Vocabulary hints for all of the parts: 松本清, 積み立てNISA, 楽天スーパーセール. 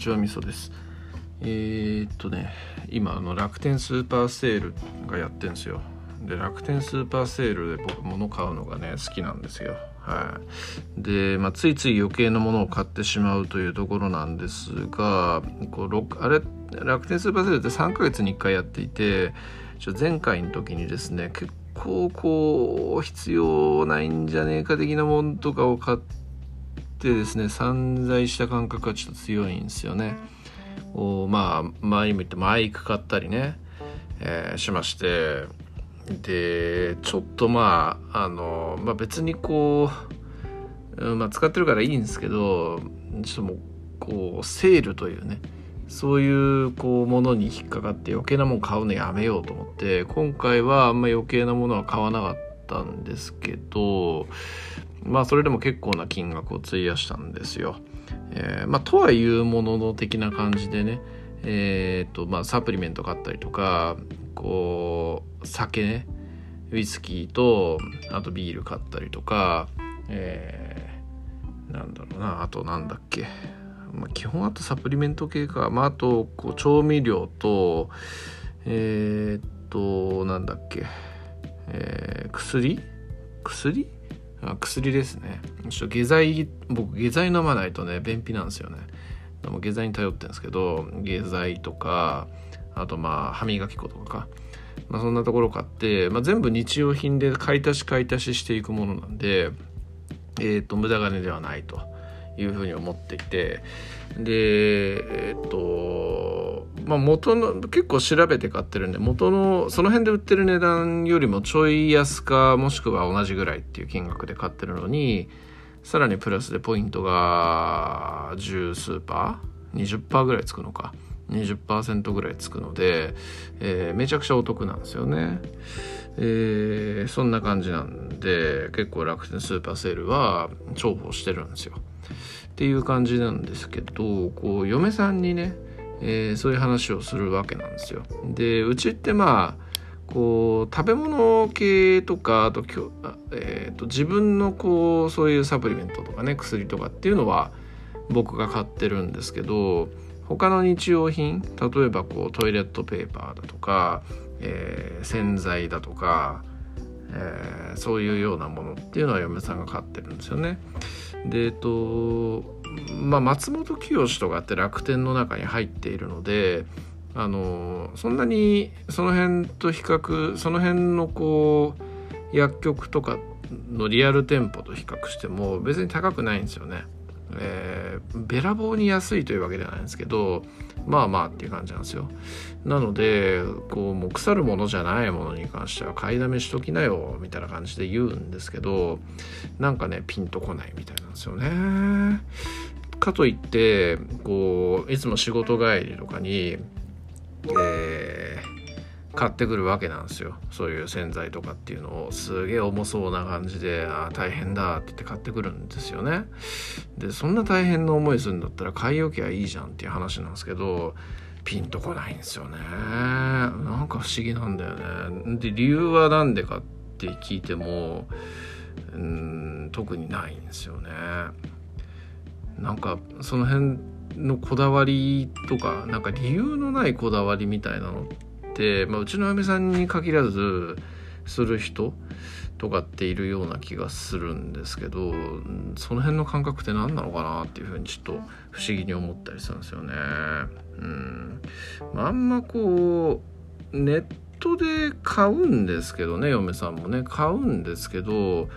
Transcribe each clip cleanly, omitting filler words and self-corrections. ちはみそです。今楽天スーパーセールがやってんですよ。で楽天スーパーセールで僕物買うのがね好きなんですよ。はい、で、ついつい余計なものを買ってしまうというところなんですが、楽天スーパーセールって3ヶ月に1回やっていて、前回の時にですね結構必要ないんじゃねえか的なものとかを買ってですね散財した感覚がちょっと強いんですよね。前にも言ってマイク買ったりね、しまして、でちょっと別に使ってるからいいんですけど、ちょっともうセールというねそういうものに引っかかって余計なもの買うのやめようと思って、今回はあんま余計なものは買わなかったんですけど、それでも結構な金額を費やしたんですよ。とはいうものの的な感じでね、サプリメント買ったりとか、酒ね、ウイスキーとあとビール買ったりとか、あと基本あとサプリメント系か、あと調味料と薬ですね。僕下剤飲まないとね便秘なんですよね。でも下剤に頼ってるんですけど、下剤とかあと歯磨き粉とか、そんなところ買って、全部日用品で買い足ししていくものなんで、無駄金ではないというふうに思っていて、で元の結構調べて買ってるんで、元のその辺で売ってる値段よりもちょい安かもしくは同じぐらいっていう金額で買ってるのに、さらにプラスでポイントが10数パー 20% ぐらいつくのか 20% ぐらいつくので、めちゃくちゃお得なんですよね。そんな感じなんで結構楽天スーパーセールは重宝してるんですよっていう感じなんですけど、嫁さんにね、そういう話をするわけなんですよ。でうちって食べ物系とかあと、自分のそういうサプリメントとかね薬とかっていうのは僕が買ってるんですけど、他の日用品、例えばトイレットペーパーだとか、洗剤だとか、そういうようなものっていうのは嫁さんが買ってるんですよね。で松本清とかって楽天の中に入っているので、そんなにその辺と比較、その辺の薬局とかのリアル店舗と比較しても別に高くないんですよね。べらぼうに安いというわけではないんですけど、っていう感じなんですよ。なのでもう腐るものじゃないものに関しては買いだめしときなよみたいな感じで言うんですけど、ピンとこないみたいなんですよね。かといっていつも仕事帰りとかに、買ってくるわけなんですよ。そういう洗剤とかっていうのをすげえ重そうな感じで、大変だって言って買ってくるんですよね。でそんな大変な思いするんだったら買い置きはいいじゃんっていう話なんですけど、ピンとこないんですよね。不思議なんだよね。で理由はなんでかって聞いても特にないんですよね。その辺のこだわりとか理由のないこだわりみたいなのってうちの嫁さんに限らずする人とかっているような気がするんですけど、その辺の感覚って何なのかなっていうふうにちょっと不思議に思ったりするんですよね。ネットで買うんですけどね、嫁さんもね買うんですけど、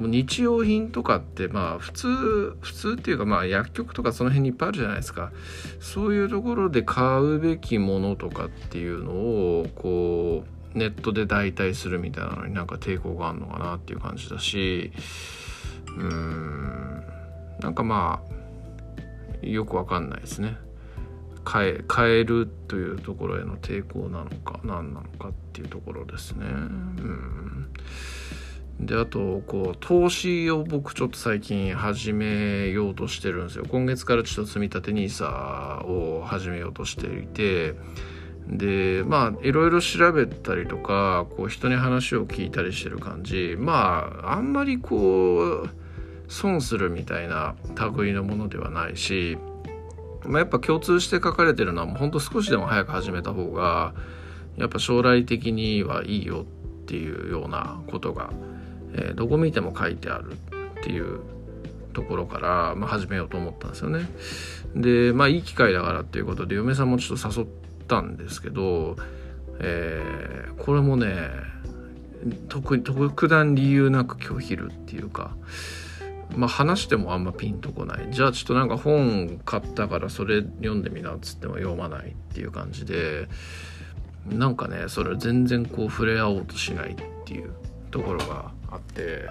日用品とかって普通っていうか薬局とかその辺にいっぱいあるじゃないですか。そういうところで買うべきものとかっていうのをネットで代替するみたいなのに抵抗があるのかなっていう感じだし、よくわかんないですね。変えるというところへの抵抗なのか何なのかっていうところですね。であと投資を僕ちょっと最近始めようとしてるんですよ。今月から積み立て NISA を始めようとしていて、でいろいろ調べたりとか人に話を聞いたりしてる感じ、あんまり損するみたいな類のものではないし、やっぱ共通して書かれてるのはもうほんと少しでも早く始めた方がやっぱ将来的にはいいよっていうようなことが、どこ見ても書いてあるっていうところから、始めようと思ったんですよね。で、いい機会だからっていうことで嫁さんもちょっと誘ったんですけど、これもね特段理由なく拒否るっていうか、話してもあんまピンとこない。じゃあちょっとなんか本買ったからそれ読んでみなっつっても読まないっていう感じで、なんかねそれ全然こう触れ合おうとしないっていうところがあって、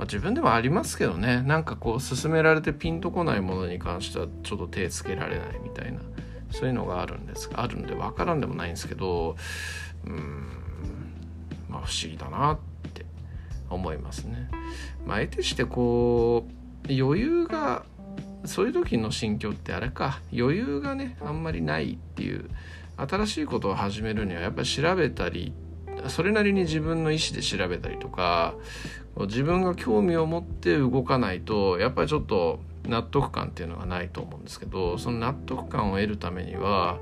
自分でもありますけどね、なんかこう勧められてピンとこないものに関してはちょっと手つけられないみたいな、そういうのがあるんで分からんでもないんですけど、不思議だなって思いますね。得てしてこう余裕が、そういう時の心境ってあれか、余裕がねあんまりないっていう、新しいことを始めるにはやっぱり調べたり、それなりに自分の意思で調べたりとか、自分が興味を持って動かないとやっぱりちょっと納得感っていうのがないと思うんですけど、その納得感を得るためには、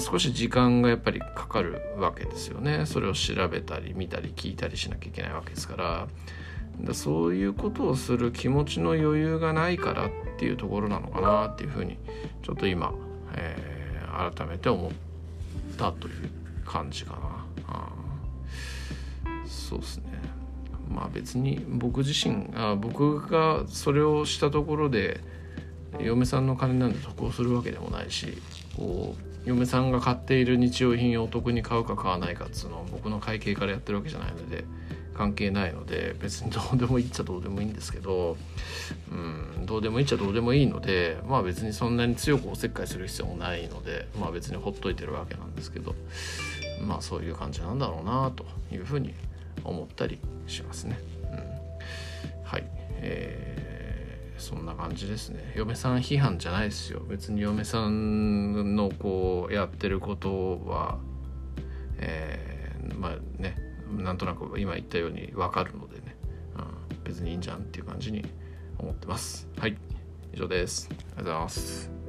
少し時間がやっぱりかかるわけですよね。それを調べたり見たり聞いたりしなきゃいけないわけですから、そういうことをする気持ちの余裕がないからっていうところなのかなっていうふうにちょっと今、改めて思ったという感じかな。そうですね。別に僕がそれをしたところで嫁さんの金なんで得をするわけでもないし、こう嫁さんが買っている日用品をお得に買うか買わないかっていうのは僕の会計からやってるわけじゃないので関係ないので、別にどうでもいいっちゃどうでもいいんですけど、どうでもいいっちゃどうでもいいので、別にそんなに強くおせっかいする必要もないので、別にほっといてるわけなんですけど、そういう感じなんだろうなというふうに思ったりしますね。はい、そんな感じですね。嫁さん批判じゃないですよ。別に嫁さんのこうやってることは、なんとなく今言ったように分かるのでね、別にいいんじゃんっていう感じに思ってます。はい、以上です。ありがとうございます。